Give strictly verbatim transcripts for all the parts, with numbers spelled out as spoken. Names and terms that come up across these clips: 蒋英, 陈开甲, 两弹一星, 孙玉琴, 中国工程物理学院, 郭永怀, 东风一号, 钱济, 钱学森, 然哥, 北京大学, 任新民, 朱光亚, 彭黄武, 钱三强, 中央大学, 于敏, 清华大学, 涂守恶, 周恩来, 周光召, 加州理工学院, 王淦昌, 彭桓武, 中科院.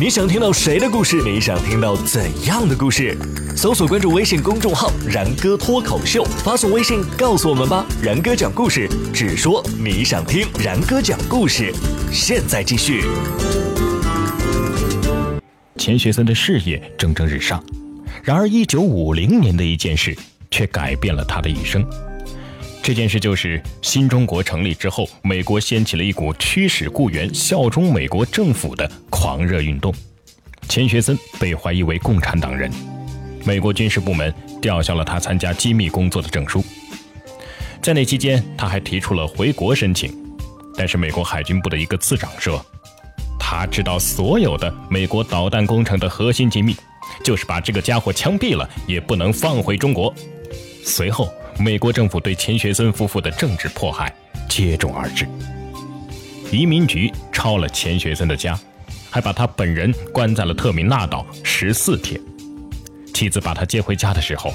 你想听到谁的故事？你想听到怎样的故事？搜索关注微信公众号然哥脱口秀，发送微信告诉我们吧。然哥讲故事，只说你想听。然哥讲故事，现在继续。钱学森的事业蒸蒸日上，然而一九五零年的一件事却改变了他的一生。这件事就是新中国成立之后，美国掀起了一股驱使雇员效忠美国政府的狂热运动。钱学森被怀疑为共产党人，美国军事部门吊销了他参加机密工作的证书。在那期间，他还提出了回国申请，但是美国海军部的一个次长说，他知道所有的美国导弹工程的核心机密，就是把这个家伙枪毙了也不能放回中国。随后美国政府对钱学森夫妇的政治迫害接踵而至，移民局抄了钱学森的家，还把他本人关在了特民纳岛十四天。妻子把他接回家的时候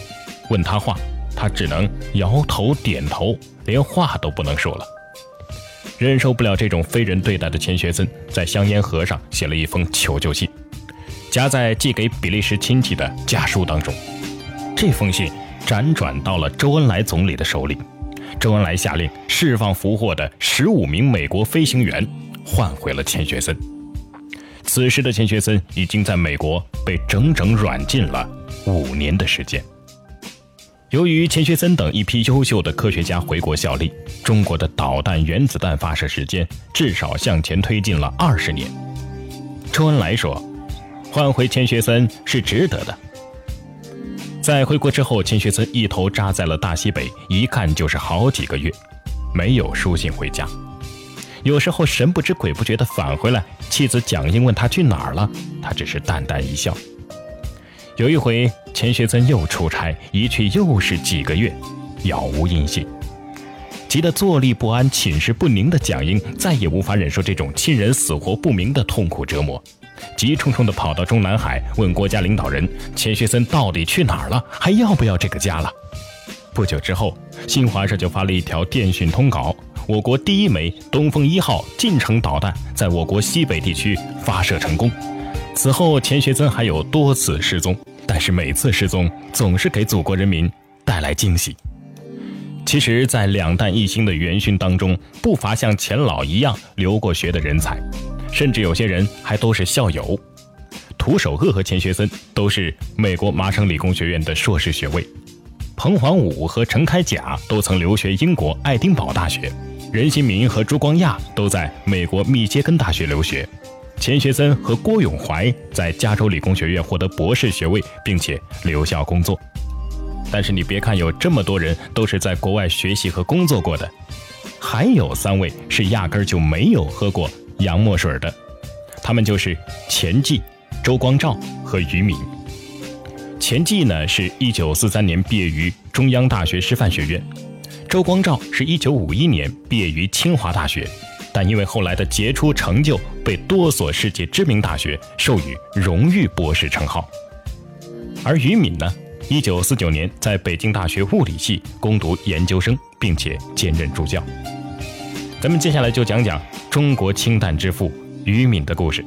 问他话，他只能摇头点头，连话都不能说了。忍受不了这种非人对待的钱学森，在香烟盒上写了一封求救信，夹在寄给比利时亲戚的家书当中。这封信辗转到了周恩来总理的手里，周恩来下令释放俘获的十五名美国飞行员，换回了钱学森。此时的钱学森已经在美国被整整软禁了五年的时间。由于钱学森等一批优秀的科学家回国效力，中国的导弹原子弹发射时间至少向前推进了二十年。周恩来说，换回钱学森是值得的。在回国之后，钱学森一头扎在了大西北，一干就是好几个月，没有书信回家。有时候神不知鬼不觉地返回来，妻子蒋英问他去哪儿了，他只是淡淡一笑。有一回钱学森又出差，一去又是几个月，杳无音信。急得坐立不安、寝食不宁的蒋英再也无法忍受这种亲人死活不明的痛苦折磨，急冲冲地跑到中南海问国家领导人，钱学森到底去哪儿了，还要不要这个家了。不久之后，新华社就发了一条电讯通稿，我国第一枚东风一号近程导弹在我国西北地区发射成功。此后钱学森还有多次失踪，但是每次失踪总是给祖国人民带来惊喜。其实在两弹一星的元勋当中，不乏像钱老一样留过学的人才，甚至有些人还都是校友。涂守恶和钱学森都是美国麻省理工学院的硕士学位，彭黄武和陈开甲都曾留学英国爱丁堡大学，任新民和朱光亚都在美国密歇根大学留学，钱学森和郭永怀在加州理工学院获得博士学位，并且留校工作。但是你别看有这么多人都是在国外学习和工作过的，还有三位是压根儿就没有喝过洋墨水的，他们就是钱济、周光召和于敏。钱济呢是一九四三年毕业于中央大学师范学院，周光召是一九五一年毕业于清华大学，但因为后来的杰出成就，被多所世界知名大学授予荣誉博士称号。而于敏呢，一九四九年在北京大学物理系攻读研究生，并且兼任助教。咱们接下来就讲讲中国氢弹之父于敏的故事。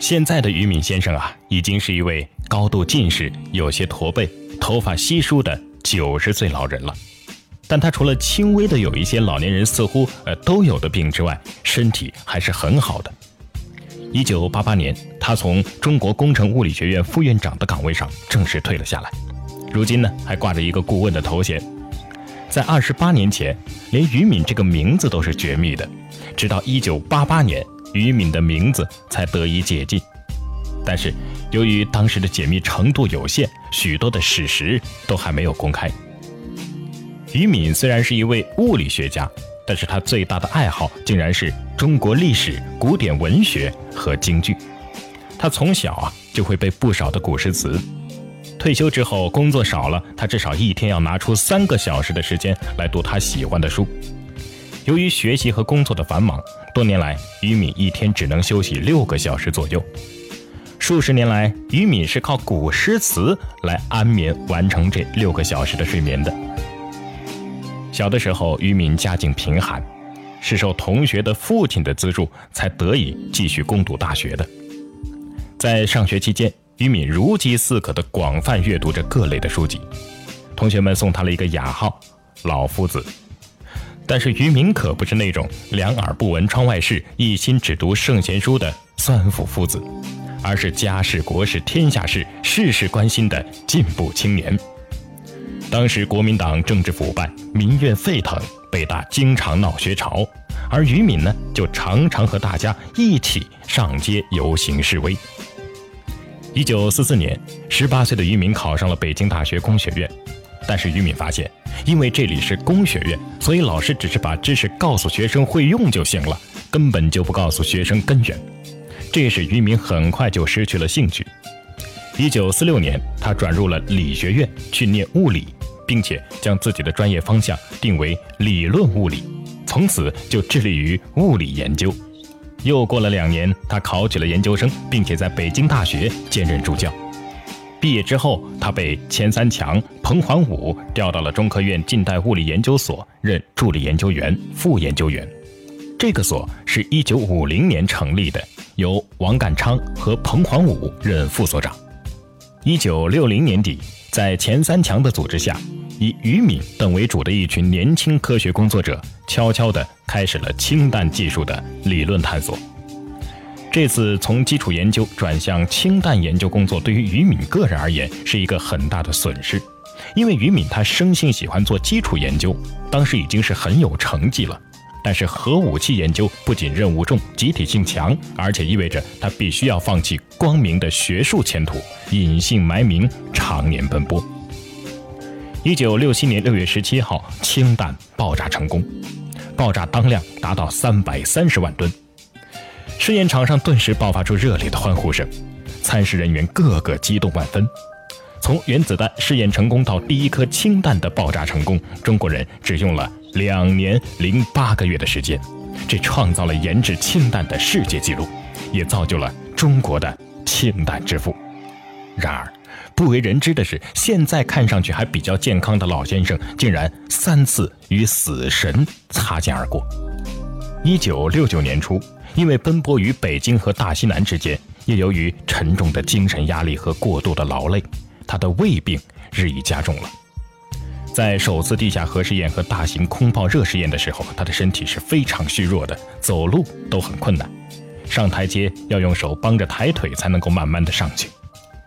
现在的于敏先生啊，已经是一位高度近视、有些驼背、头发稀疏的九十岁老人了。但他除了轻微的有一些老年人似乎呃都有的病之外，身体还是很好的。一九八八年，他从中国工程物理学院副院长的岗位上正式退了下来，如今呢还挂着一个顾问的头衔。在二十八年前，连于敏这个名字都是绝密的，直到一九八八年，于敏的名字才得以解禁。但是，由于当时的解密程度有限，许多的史实都还没有公开。于敏虽然是一位物理学家，但是他最大的爱好竟然是中国历史、古典文学和京剧。他从小啊就会背不少的古诗词。退休之后工作少了，他至少一天要拿出三个小时的时间来读他喜欢的书。由于学习和工作的繁忙，多年来于敏一天只能休息六个小时左右。数十年来，于敏是靠古诗词来安眠完成这六个小时的睡眠的。小的时候，于敏家境贫寒，是受同学的父亲的资助才得以继续攻读大学的。在上学期间，俞敏如饥似渴地广泛阅读着各类的书籍，同学们送他了一个雅号“老夫子”。但是俞敏可不是那种两耳不闻窗外事、一心只读圣贤书的酸腐夫子，而是家事国事天下事事事关心的进步青年。当时国民党政治腐败，民怨沸腾，北大经常闹学潮，而俞敏呢，就常常和大家一起上街游行示威。一九四四年，十八岁的俞敏考上了北京大学工学院，但是俞敏发现，因为这里是工学院，所以老师只是把知识告诉学生会用就行了，根本就不告诉学生根源。这使俞敏很快就失去了兴趣。一九四六年，他转入了理学院去念物理，并且将自己的专业方向定为理论物理，从此就致力于物理研究。又过了两年，他考取了研究生，并且在北京大学兼任助教。毕业之后，他被钱三强、彭桓武调到了中科院近代物理研究所任助理研究员、副研究员。这个所是一九五零年成立的，由王淦昌和彭桓武任副所长。一九六零年底，在钱三强的组织下，以俞敏等为主的一群年轻科学工作者，悄悄地开始了氢弹技术的理论探索。这次从基础研究转向氢弹研究工作，对于俞敏个人而言是一个很大的损失，因为俞敏他生性喜欢做基础研究，当时已经是很有成绩了。但是核武器研究不仅任务重、集体性强，而且意味着他必须要放弃光明的学术前途，隐姓埋名，常年奔波。一九六七年六月十七号，氢弹爆炸成功，爆炸当量达到三百三十万吨。试验场上顿时爆发出热烈的欢呼声，参试人员个个激动万分。从原子弹试验成功到第一颗氢弹的爆炸成功，中国人只用了两年零八个月的时间，这创造了研制氢弹的世界纪录，也造就了中国的氢弹之父。然而，不为人知的是，现在看上去还比较健康的老先生，竟然三次与死神擦肩而过。一九六九年初，因为奔波于北京和大西南之间，也由于沉重的精神压力和过度的劳累，他的胃病日益加重了。在首次地下核试验和大型空炮热试验的时候，他的身体是非常虚弱的，走路都很困难，上台阶要用手帮着抬腿才能够慢慢的上去。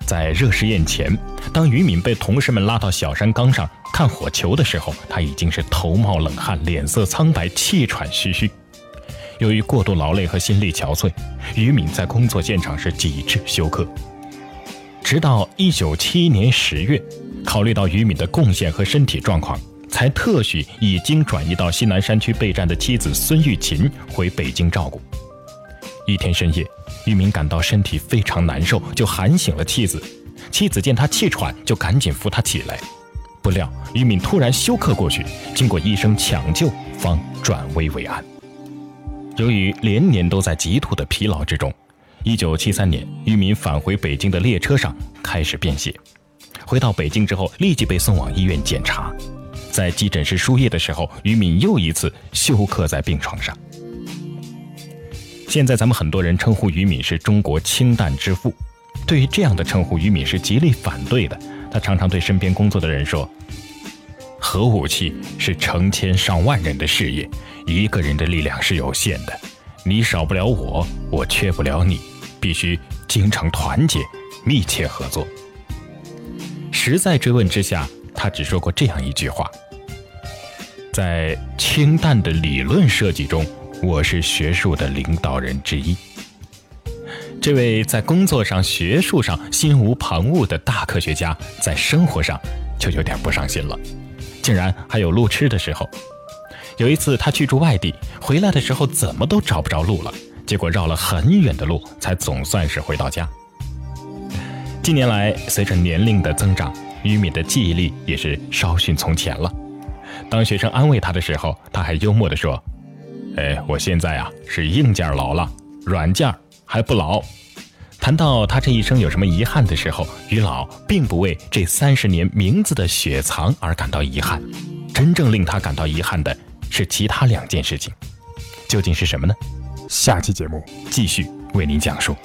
在热试验前，当俞敏被同事们拉到小山岗上看火球的时候，他已经是头冒冷汗，脸色苍白，气喘吁吁。由于过度劳累和心力憔悴，俞敏在工作现场是几次休克。直到一九七一年十月，考虑到俞敏的贡献和身体状况，才特许已经转移到西南山区备战的妻子孙玉琴回北京照顾。一天深夜，俞敏感到身体非常难受，就喊醒了妻子。妻子见他气喘，就赶紧扶他起来。不料俞敏突然休克过去，经过医生抢救，方转危为安。由于连年都在极度的疲劳之中，一九七三年，俞敏返回北京的列车上开始便血。回到北京之后，立即被送往医院检查。在急诊室输液的时候，俞敏又一次休克在病床上。现在咱们很多人称呼俞敏是中国氢弹之父，对于这样的称呼，俞敏是极力反对的。他常常对身边工作的人说，核武器是成千上万人的事业，一个人的力量是有限的，你少不了我，我缺不了你，必须精诚团结，密切合作。实在追问之下，他只说过这样一句话，在氢弹的理论设计中，我是学术的领导人之一。这位在工作上、学术上心无旁骛的大科学家，在生活上就有点不上心了，竟然还有路痴的时候。有一次他去住外地，回来的时候怎么都找不着路了，结果绕了很远的路才总算是回到家。近年来随着年龄的增长，俞敏的记忆力也是稍逊从前了。当学生安慰他的时候，他还幽默地说，哎，我现在啊是硬件老了，软件还不老。谈到他这一生有什么遗憾的时候，俞老并不为这三十年名字的雪藏而感到遗憾，真正令他感到遗憾的是其他两件事情，究竟是什么呢？下期节目继续为您讲述。